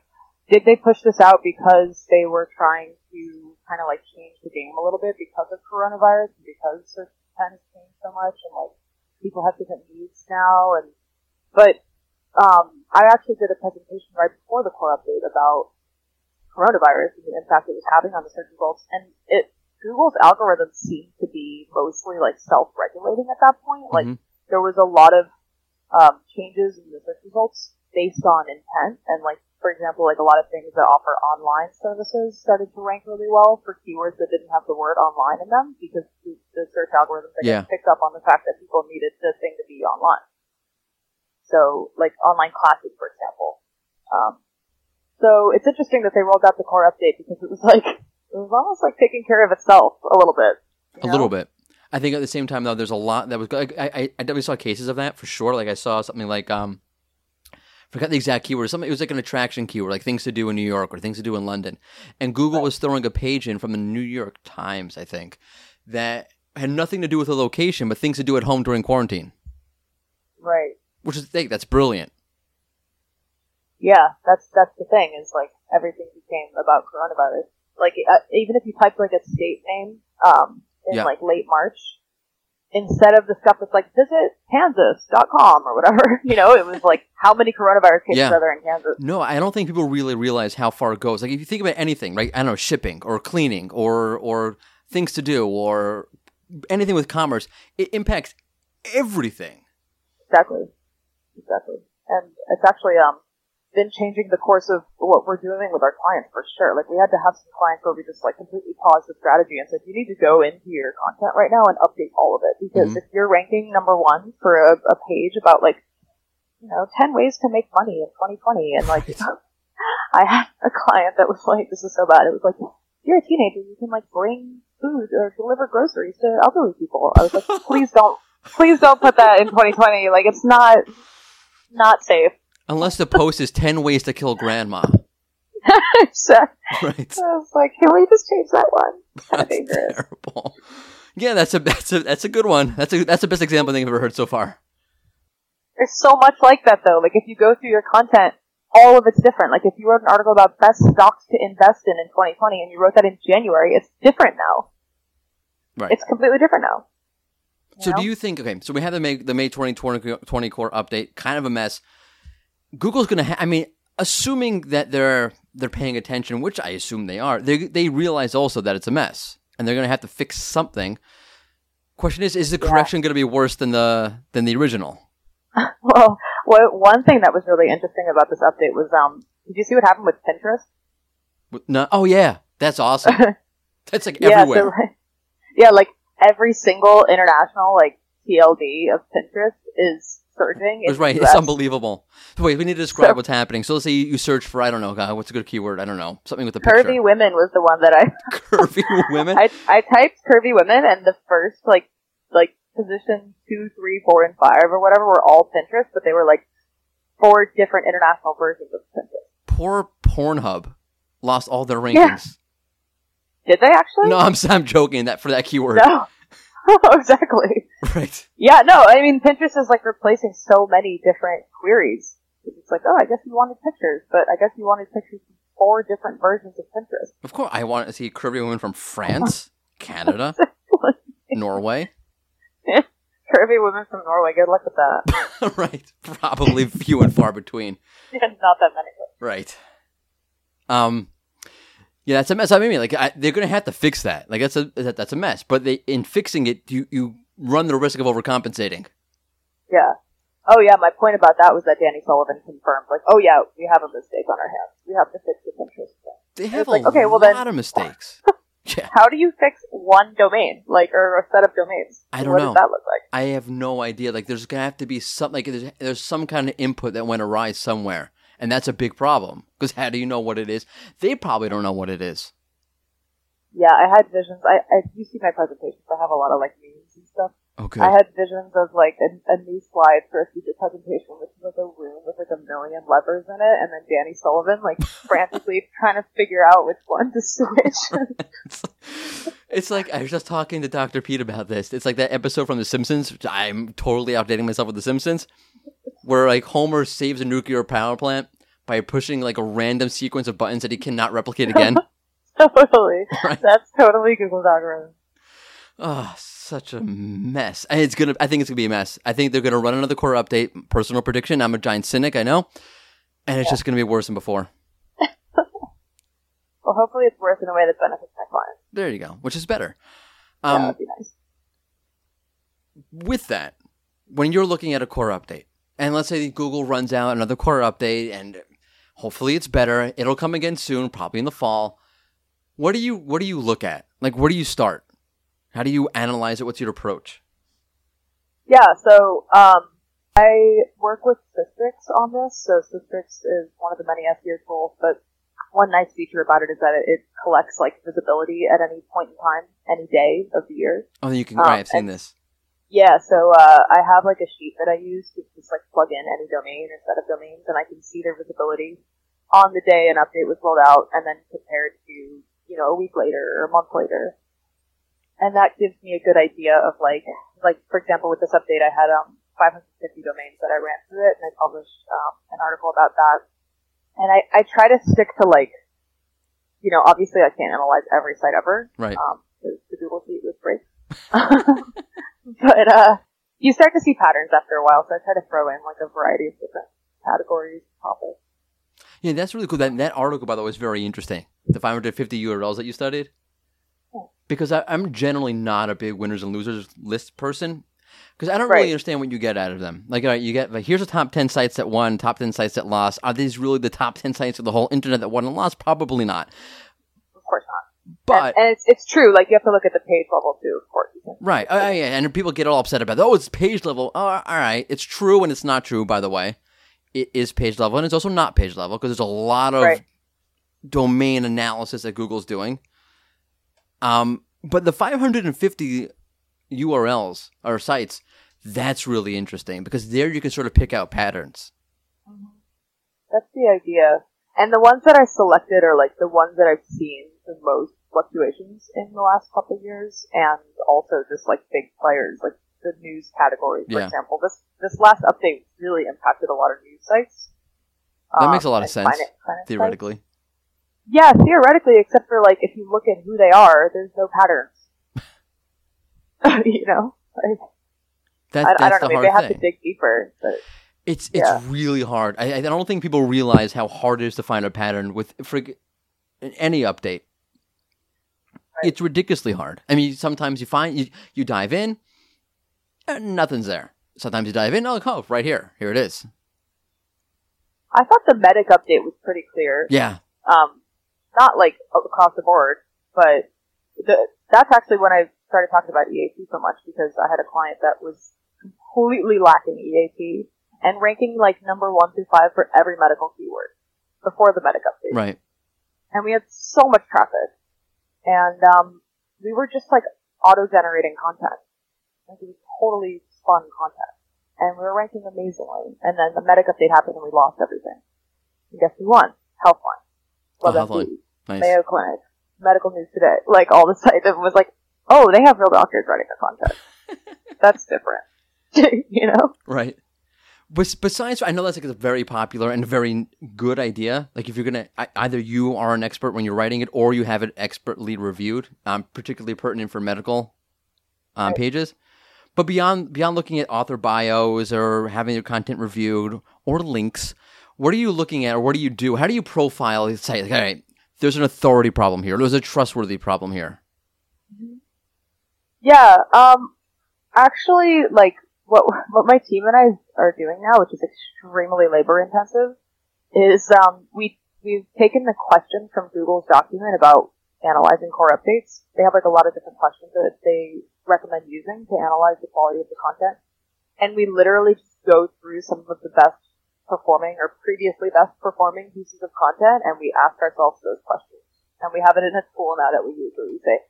did they push this out because they were trying to kind of like change the game a little bit because of coronavirus, and because search kind of changed so much, and like people have different needs now, I actually did a presentation right before the core update about coronavirus and the impact it was having on the search results, and Google's algorithm seemed to be mostly like self-regulating at that point. Mm-hmm. Like there was a lot of changes in the search results based on intent, and like for example, like a lot of things that offer online services started to rank really well for keywords that didn't have the word online in them because the search algorithms picked up on the fact that people needed the thing to be online. So, like, online classes, for example. So, it's interesting that they rolled out the core update because it was almost like taking care of itself a little bit. A little bit. I think at the same time, though, there's a lot that was, like, I definitely saw cases of that for sure. Like, I saw something like, forgot the exact keyword. It was like an attraction keyword, like things to do in New York or things to do in London. And Google was throwing a page in from the New York Times, I think, that had nothing to do with the location, but things to do at home during quarantine. Right. Which is the thing, that's brilliant. Yeah, that's the thing, is like everything became about coronavirus. Like, even if you typed like a state name like late March, instead of the stuff that's like visit Kansas.com or whatever, it was like how many coronavirus cases are there in Kansas. No, I don't think people really realize how far it goes. Like if you think about anything, right? I don't know, shipping or cleaning or things to do or anything with commerce, it impacts everything. Exactly. And it's actually been changing the course of what we're doing with our clients for sure. Like, we had to have some clients where we just, like, completely paused the strategy and said, you need to go into your content right now and update all of it. Because if you're ranking #1 for a page about, like, 10 ways to make money in 2020, and, like, I had a client that was like, this is so bad. It was like, if you're a teenager, you can, like, bring food or deliver groceries to elderly people. I was like, please don't put that in 2020. Like, it's not safe. Unless the post is 10 ways to kill grandma. Exactly. Right. I was like, can we just change that one? That's dangerous. Terrible. Yeah, that's a good one. That's the best example I think I've ever heard so far. There's so much like that though. Like if you go through your content, all of it's different. Like if you wrote an article about best stocks to invest in 2020 and you wrote that in January, it's different now. Right. It's completely different now. So do you think, okay, so we have the May 2020 Core Update, kind of a mess. Google's going to I mean, assuming that they're paying attention, which I assume they are, they realize also that it's a mess, and they're going to have to fix something. Question is the correction going to be worse than the original? Well, one thing that was really interesting about this update was, did you see what happened with Pinterest? No. Oh, yeah. That's awesome. That's, like, everywhere. So, like, every single international, like, TLD of Pinterest is surging. That's right. It's unbelievable. So wait, we need to describe what's happening. So let's say you search for, I don't know, God, what's a good keyword? I don't know. Something with a picture. Curvy women was the one that I... Curvy women? I typed curvy women, and the first, like position 2, 3, 4, and 5 or whatever were all Pinterest, but they were, like, 4 different international versions of Pinterest. Poor Pornhub lost all their rankings. Yeah. Did they actually? No, I'm joking that for that keyword. No, exactly. Right. Yeah, no, I mean, Pinterest is, like, replacing so many different queries. It's like, oh, I guess you wanted pictures, but I guess you wanted pictures from 4 different versions of Pinterest. Of course, I want to see curvy women from France, Canada, Norway. Curvy women from Norway, good luck with that. Right, probably few and far between. Yeah, not that many. Right. Yeah, that's a mess. I mean, like, they're going to have to fix that. Like, that's a mess. But in fixing it, you run the risk of overcompensating. Yeah. Oh, yeah, my point about that was that Danny Sullivan confirmed, like, oh, yeah, we have a mistake on our hands. We have to fix the Pinterest thing. They have a lot of mistakes. Yeah. How do you fix one domain, like, or a set of domains? I don't know. What does that look like? I have no idea. Like, there's going to have to be some, like, there's some kind of input that went awry somewhere. And that's a big problem, because how do you know what it is? They probably don't know what it is. Yeah, I had visions. You see my presentations. I have a lot of, like, memes and stuff. Okay. I had visions of, like, a new slide for a future presentation, which was a room with, like, 1 million levers in it, and then Danny Sullivan, like, frantically trying to figure out which one to switch. It's like, I was just talking to Dr. Pete about this. It's like that episode from The Simpsons. I'm totally outdating myself with The Simpsons, where, like, Homer saves a nuclear power plant by pushing, like, a random sequence of buttons that he cannot replicate again. Totally. Right? That's totally Google's algorithm. Oh, such a mess. I think it's going to be a mess. I think they're going to run another core update. Personal prediction. I'm a giant cynic, I know. And it's just going to be worse than before. Well, hopefully it's worse in a way that benefits my clients. There you go, which is better. That would be nice. With that, when you're looking at a core update, and let's say Google runs out another core update, and hopefully it's better. It'll come again soon, probably in the fall. What do you look at? Like, where do you start? How do you analyze it? What's your approach? Yeah, so I work with Sistrix on this. So Sistrix is one of the many SEO tools, but one nice feature about it is that it collects, like, visibility at any point in time, any day of the year. Oh, you can. I've seen this. Yeah, so I have, like, a sheet that I use to just, like, plug in any domain or set of domains, and I can see their visibility on the day an update was rolled out, and then compared to, you know, a week later or a month later. And that gives me a good idea of, like for example, with this update, I had 550 domains that I ran through it, and I published an article about that. And I try to stick to, like, you know, obviously I can't analyze every site ever. Right. The Google sheet was great. But you start to see patterns after a while, so I try to throw in, like, a variety of different categories and topics. Yeah, that's really cool. That article, by the way, was very interesting. The 550 URLs that you studied. Oh. Because I'm generally not a big winners and losers list person, because I don't really understand what you get out of them. Like, all right, you get, like, here's the top 10 sites that won, top 10 sites that lost. Are these really the top 10 sites of the whole internet that won and lost? Probably not. Of course not. But and it's true. Like, you have to look at the page level too, of course. Right. Oh, yeah. And people get all upset about it. Oh, it's page level. Oh, all right. It's true and it's not true. By the way, it is page level and it's also not page level, because there's a lot of domain analysis that Google's doing. But the 550 URLs or sites, that's really interesting, because there you can sort of pick out patterns. Mm-hmm. That's the idea. And the ones that I selected are, like, the ones that I've seen the most fluctuations in the last couple of years, and also just, like, big players, like the news category, for example. This last update really impacted a lot of news sites. That makes a lot of sense, theoretically. Sites. Yeah, theoretically, except for, like, if you look at who they are, there's no patterns. You know? Like, That's the hard thing. They have to dig deeper. But it's really hard. I don't think people realize how hard it is to find a pattern with any update. Right. It's ridiculously hard. I mean, sometimes you find you dive in, and nothing's there. Sometimes you dive in, oh, right here. Here it is. I thought the medic update was pretty clear. Yeah. Not like across the board, but that's actually when I started talking about E-A-T so much, because I had a client that was completely lacking E-A-T and ranking like number 1 through 5 for every medical keyword before the medic update. Right. And we had so much traffic, and we were just like auto-generating content. Like, it was totally fun content. And we were ranking amazingly. And then the medic update happened and we lost everything. And guess who won? Healthline. Healthline. Nice. Mayo Clinic. Medical News Today. Like, all the site that was like, oh, they have real doctors running the contest. That's different. You know? Right. But besides, I know that's like a very popular and a very good idea. Like, if you're going to, either you are an expert when you're writing it or you have it expertly reviewed, particularly pertinent for medical right. pages. But beyond looking at author bios or having their content reviewed or links, what are you looking at, or what do you do? How do you profile a site? Like, all right, there's an authority problem here. There's a trustworthy problem here. Yeah. Actually, like what my team and I are doing now, which is extremely labor intensive, is we've taken the question from Google's document about analyzing core updates. They have like a lot of different questions that they recommend using to analyze the quality of the content, and we literally just go through some of the best performing or previously best performing pieces of content, and we ask ourselves those questions. And we have it in a tool now that we use where we say,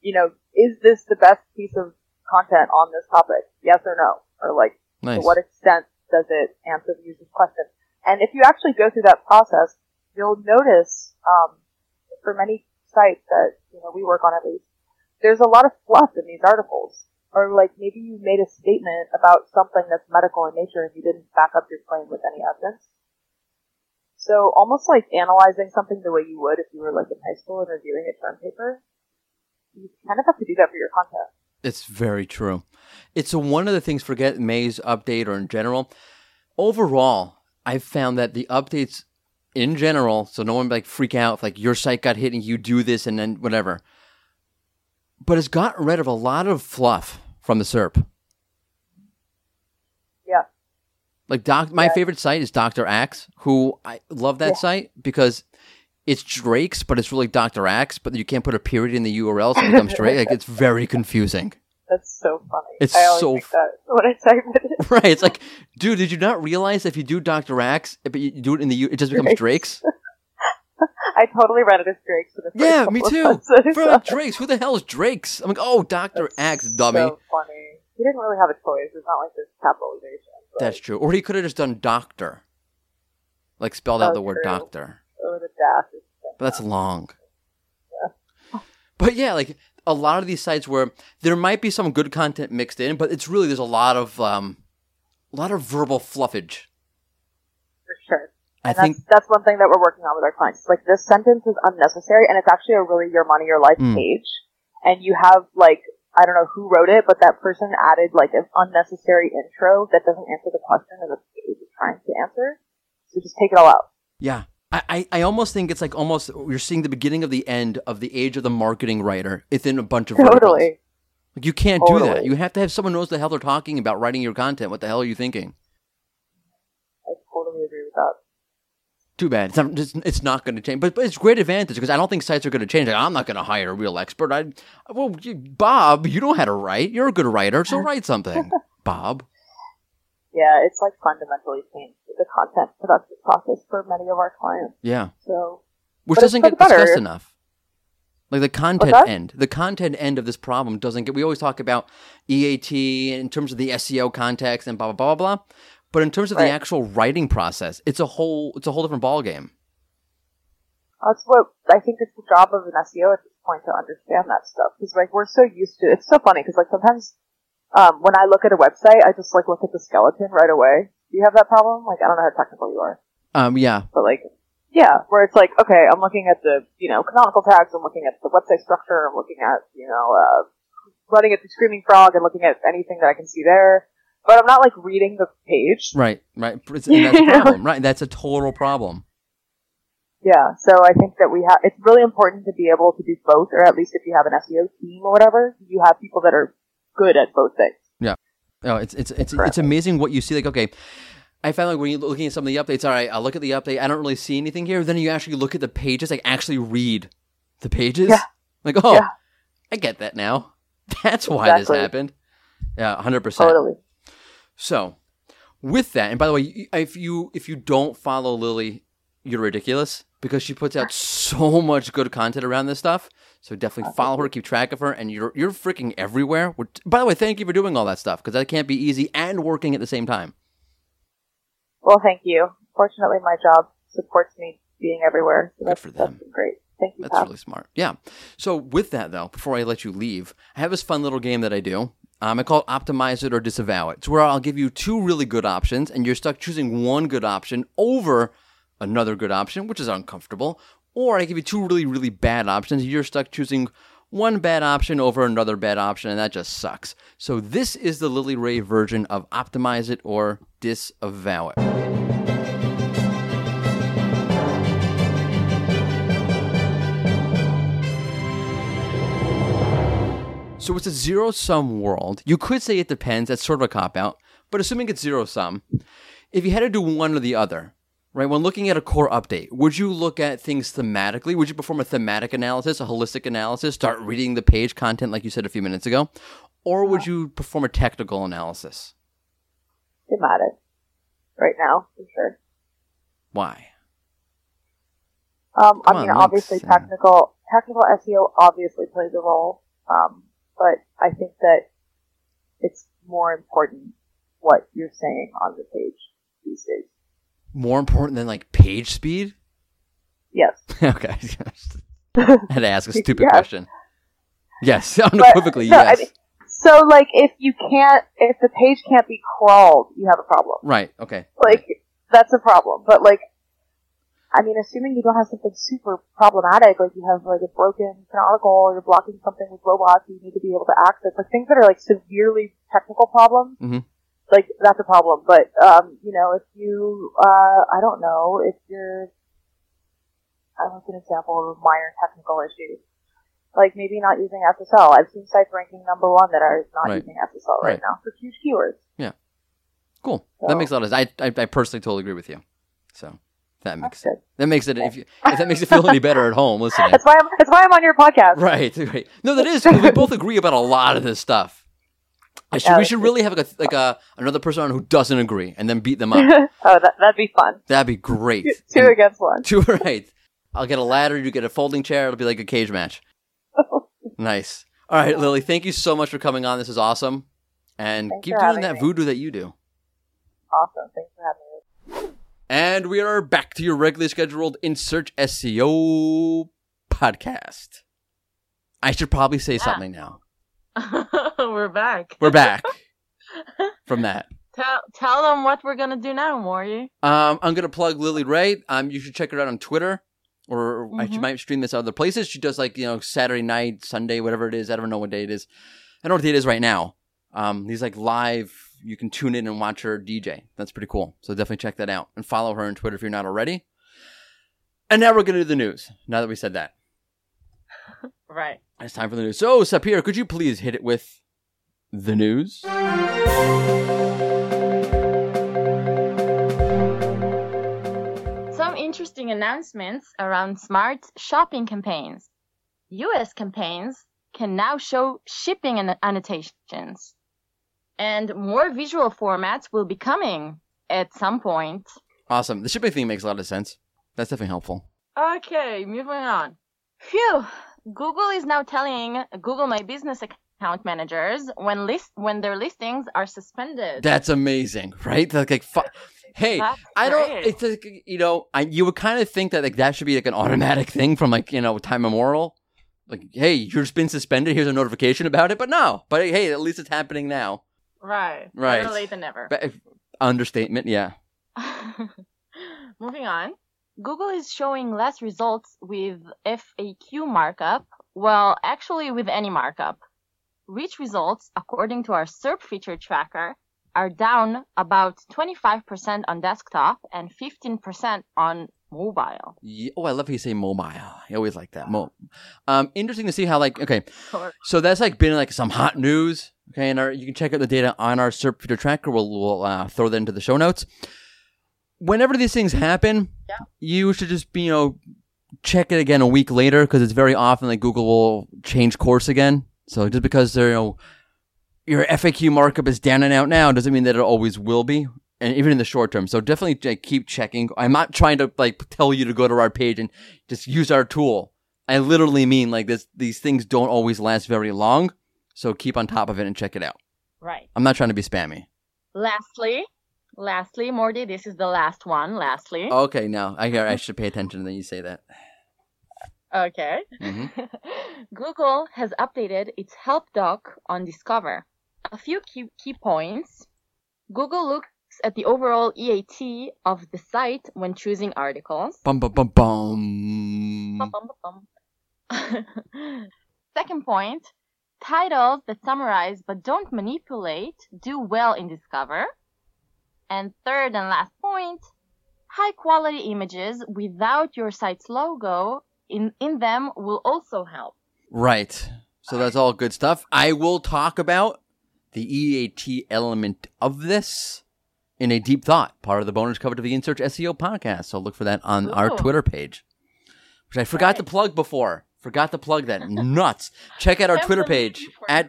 you know, is this the best piece of content on this topic? Yes or no? Or like, nice. To what extent does it answer the user's question? And if you actually go through that process, you'll notice for many sites that, you know, we work on at least, there's a lot of fluff in these articles. Or like, maybe you made a statement about something that's medical in nature and you didn't back up your claim with any evidence. So almost like analyzing something the way you would if you were like in high school and reviewing a term paper, you kind of have to do that for your content. It's very true. It's one of the things, forget May's update or in general. Overall, I've found that the updates in general, so no one like freak out, like your site got hit and you do this and then whatever. But it's gotten rid of a lot of fluff from the SERP. Yeah. Like my favorite site is Doctor Axe, who I love that site because it's Drake's, but it's really Doctor Axe, but you can't put a period in the URL, so it becomes Drake. Like, it's very confusing. That's so funny. It's I always think that when I type it. Right. It's like, dude, did you not realize if you do Doctor Axe, but you do it in the it just becomes Drake's? I totally read it as Drake's. Yeah, me too. Bro, Drake's. Who the hell is Drake's? I'm like, oh, Dr. Axe, dummy. So funny. He didn't really have a choice. It's not like there's capitalization. That's true. Or he could have just done doctor. Like, spelled out the word doctor. Or the dash. But that's long. Yeah. But yeah, like, a lot of these sites where there might be some good content mixed in, but it's really, there's a lot of verbal fluffage. For sure. I think that's one thing that we're working on with our clients. It's like, this sentence is unnecessary, and it's actually a really your money, your life page. And you have, like, I don't know who wrote it, but that person added, like, an unnecessary intro that doesn't answer the question that the page is trying to answer. So just take it all out. Yeah. I almost think it's like almost you're seeing the beginning of the end of the age of the marketing writer. It's in a bunch of verticals. Totally. Like, you can't do that. You have to have someone who knows the hell they're talking about writing your content. What the hell are you thinking? I totally agree with that. Too bad. It's not going to change. But it's a great advantage because I don't think sites are going to change. Like, I'm not going to hire a real expert. Bob, you know how to write. You're a good writer, so write something, Bob. Yeah, it's like fundamentally changed the content production process for many of our clients. Yeah. So, which doesn't get discussed enough. Like the content end of this problem doesn't get. We always talk about E-A-T in terms of the SEO context and blah, blah, blah, blah. But in terms of the actual writing process, it's a whole different ballgame. That's what I think. It's the job of an SEO at this point to understand that stuff, because like we're so used to. It's so funny because like sometimes when I look at a website, I just like look at the skeleton right away. Do you have that problem? Like, I don't know how technical you are. Yeah. But like, yeah, where it's like, okay, I'm looking at the canonical tags, I'm looking at the website structure, I'm looking at running at the Screaming Frog, and looking at anything that I can see there. but I'm not like reading the page. Right, right. And that's a problem. Right, that's a total problem. Yeah, so I think that we have. It's really important to be able to do both, or at least if you have an SEO team or whatever, you have people that are good at both things. Yeah. Oh, it's amazing what you see. Like, okay, I found like when you're looking at some of the updates, all right, I'll look at the update. I don't really see anything here. Then you actually look at the pages, like actually read the pages. Yeah. Like, oh, yeah. I get that now. That's why this happened. Yeah, 100%. Totally. So, with that, and by the way, if you don't follow Lily, you're ridiculous, because she puts out so much good content around this stuff. So definitely follow her, keep track of her, and you're freaking everywhere. By the way, thank you for doing all that stuff, because that can't be easy and working at the same time. Well, thank you. Fortunately, my job supports me being everywhere. So good for them. That's great. Thank you. That's Pat. Really smart. Yeah. So with that, though, before I let you leave, I have this fun little game that I do. I call it Optimize It or Disavow It. It's where I'll give you two really good options, and you're stuck choosing one good option over another good option, which is uncomfortable. Or I give you two really, really bad options, and you're stuck choosing one bad option over another bad option, and that just sucks. So this is the Lily Ray version of Optimize It or Disavow It. So it's a zero-sum world. You could say it depends. That's sort of a cop-out. But assuming it's zero-sum, if you had to do one or the other, right, when looking at a core update, would you look at things thematically? Would you perform a thematic analysis, a holistic analysis, start reading the page content like you said a few minutes ago? Or would you perform a technical analysis? Thematic. Right now, for sure. Why? Obviously technical SEO obviously plays a role. But I think that it's more important what you're saying on the page these days. More important than like page speed? Yes. Okay. I had to ask a stupid question. Yes, unequivocally, yes. I mean, so like if the page can't be crawled, you have a problem. Right, okay. Like that's a problem. But like, I mean, assuming you don't have something super problematic, like you have like a broken canonical or you're blocking something with robots you need to be able to access, like things that are like severely technical problems, like that's a problem. But, if you, if you're, what's an example of a minor technical issue? Like maybe not using SSL. I've seen sites ranking number one that are not using SSL right now for huge keywords. Yeah. Cool. So. That makes a lot of sense. I personally totally agree with you. So. If that makes it feel any better at home, listen. That's why I'm on your podcast. Right. No, that is. We both agree about a lot of this stuff. We should really have another person on who doesn't agree and then beat them up. Oh, that'd be fun. That'd be great. Two against one. Two, right. I'll get a ladder. You get a folding chair. It'll be like a cage match. Nice. All right, Lily. Thank you so much for coming on. This is awesome. And keep doing that voodoo that you do. Awesome. Thanks for having me. And we are back to your regularly scheduled In Search SEO podcast. I should probably say something now. We're back. We're back from that. Tell them what we're going to do now, Morty. I'm going to plug Lily Ray. You should check her out on Twitter, or she might stream this other places. She does Saturday night, Sunday, whatever it is. I don't know what day it is. I don't know what day it is right now. He's live. You can tune in and watch her DJ. That's pretty cool. So definitely check that out and follow her on Twitter if you're not already. And now we're going to do the news. Now that we said that. Right. It's time for the news. So Sapir, could you please hit it with the news? Some interesting announcements around smart shopping campaigns. U.S. campaigns can now show shipping annotations. And more visual formats will be coming at some point. Awesome. The shipping thing makes a lot of sense. That's definitely helpful. Okay, moving on. Phew. Google is now telling Google My Business account managers when their listings are suspended. That's amazing, right? Hey, that's great. It's you would kind of think that that should be an automatic thing from time immemorial. Hey, you've been suspended. Here's a notification about it. But no. But hey, at least it's happening now. Right. Better late than ever. Understatement, yeah. Moving on. Google is showing less results with FAQ markup. Well, actually with any markup. Rich results, according to our SERP feature tracker, are down about 25% on desktop and 15% on mobile. Yeah. Oh, I love how you say mobile. I always like that. Interesting to see how, like, okay, so that's like been like some hot news. Okay, and you can check out the data on our SERP feature tracker. We'll throw that into the show notes. Whenever these things happen, you should just be, check it again a week later, because it's very often like Google will change course again. So just because they're, your FAQ markup is down and out now doesn't mean that it always will be, and even in the short term. So definitely keep checking. I'm not trying to like tell you to go to our page and just use our tool. I literally mean like this. These things don't always last very long. So keep on top of it and check it out. Right. I'm not trying to be spammy. Lastly, Morty, this is the last one. Lastly. Okay, no. I should pay attention when you say that. Okay. Mm-hmm. Google has updated its help doc on Discover. A few key points. Google looks at the overall E-A-T of the site when choosing articles. Bum, bum, bum, bum. Bum, bum, bum, bum. Second point. Titles that summarize but don't manipulate do well in Discover. And third and last point, high-quality images without your site's logo in them will also help. Right. So that's all good stuff. I will talk about the E-A-T element of this in a deep thought, part of the bonus coverage of the In Search SEO podcast. So look for that on our Twitter page, which I forgot to plug before. Forgot to plug that. Nuts. Check out our Twitter page at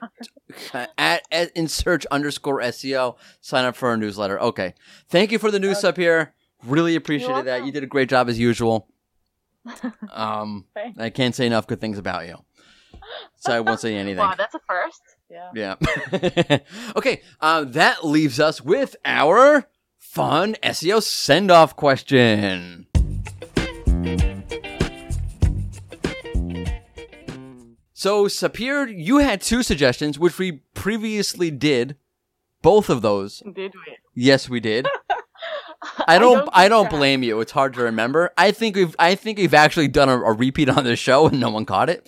InSearch_SEO. Sign up for our newsletter. Okay. Thank you for the news up here. Really appreciated that. You did a great job as usual. I can't say enough good things about you. So I won't say anything. Wow, that's a first. Yeah. Okay. That leaves us with our fun SEO send-off question. So, Sapir, you had two suggestions, which we previously did. Both of those. Did we? Yes, we did. I don't blame you. It's hard to remember. I think we've actually done a repeat on this show and no one caught it.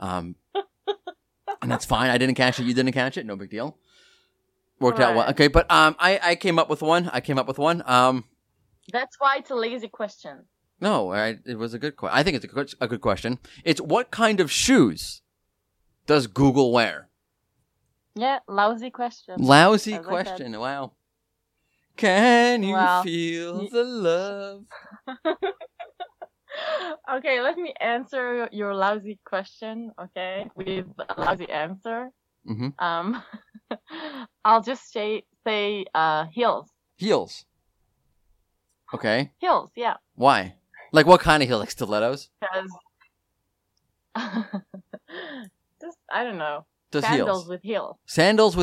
And that's fine. I didn't catch it. You didn't catch it. No big deal. Worked out well. Okay, but I came up with one. That's why it's a lazy question. No, it was a good question. I think it's a good question. It's what kind of shoes does Google wear? Yeah, lousy question. Lousy question. Wow. Can you feel the love? Okay, let me answer your lousy question, okay, with a lousy answer. Mm-hmm. I'll just say heels. Heels. Okay. Heels, yeah. Why? Like, what kind of heel? Like stilettos? Because, I don't know. Sandals with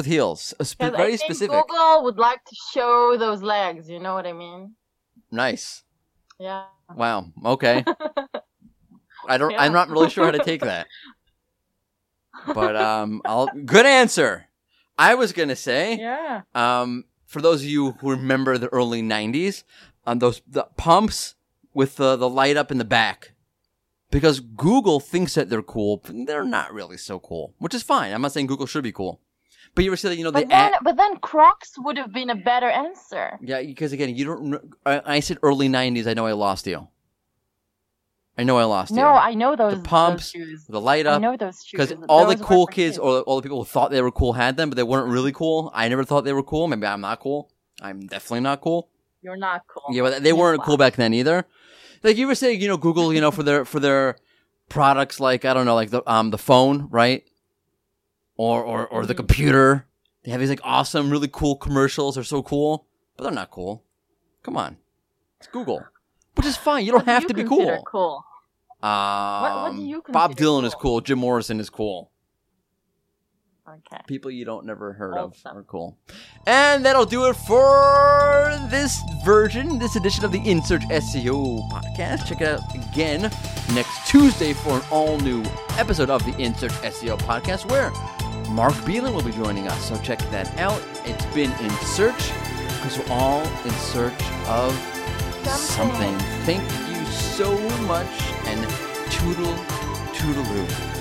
heels. Very specific. Google would like to show those legs. You know what I mean? Nice. Yeah. Wow. Okay. I'm not really sure how to take that. But good answer. I was gonna say. Yeah. For those of you who remember the early '90s, the pumps with the light up in the back, because Google thinks that they're cool, but they're not really so cool, which is fine. I'm not saying Google should be cool, but you were saying But then Crocs would have been a better answer. Yeah, because again, you don't. I said early '90s. I know I lost you. No, I know those. The pumps, those shoes. The light up. I know those shoes. Because all the cool kids or all the people who thought they were cool had them, but they weren't really cool. I never thought they were cool. Maybe I'm not cool. I'm definitely not cool. You're not cool. Yeah, but they weren't cool back then either. Like you were saying, Google, for their products, like I don't know, like the phone, right? Or the computer. They have these like awesome, really cool commercials. They're so cool, but they're not cool. Come on, it's Google, which is fine. You don't have to be cool. Cool. What do you consider Bob Dylan is cool. Jim Morrison is cool. Okay. People you don't never heard of are cool. And that'll do it for this edition of the In Search SEO podcast. Check it out again next Tuesday for an all-new episode of the In Search SEO podcast where Mark Beelan will be joining us. So check that out. It's been In Search because we're all in search of something. Thank you so much and toodle-toodaloo.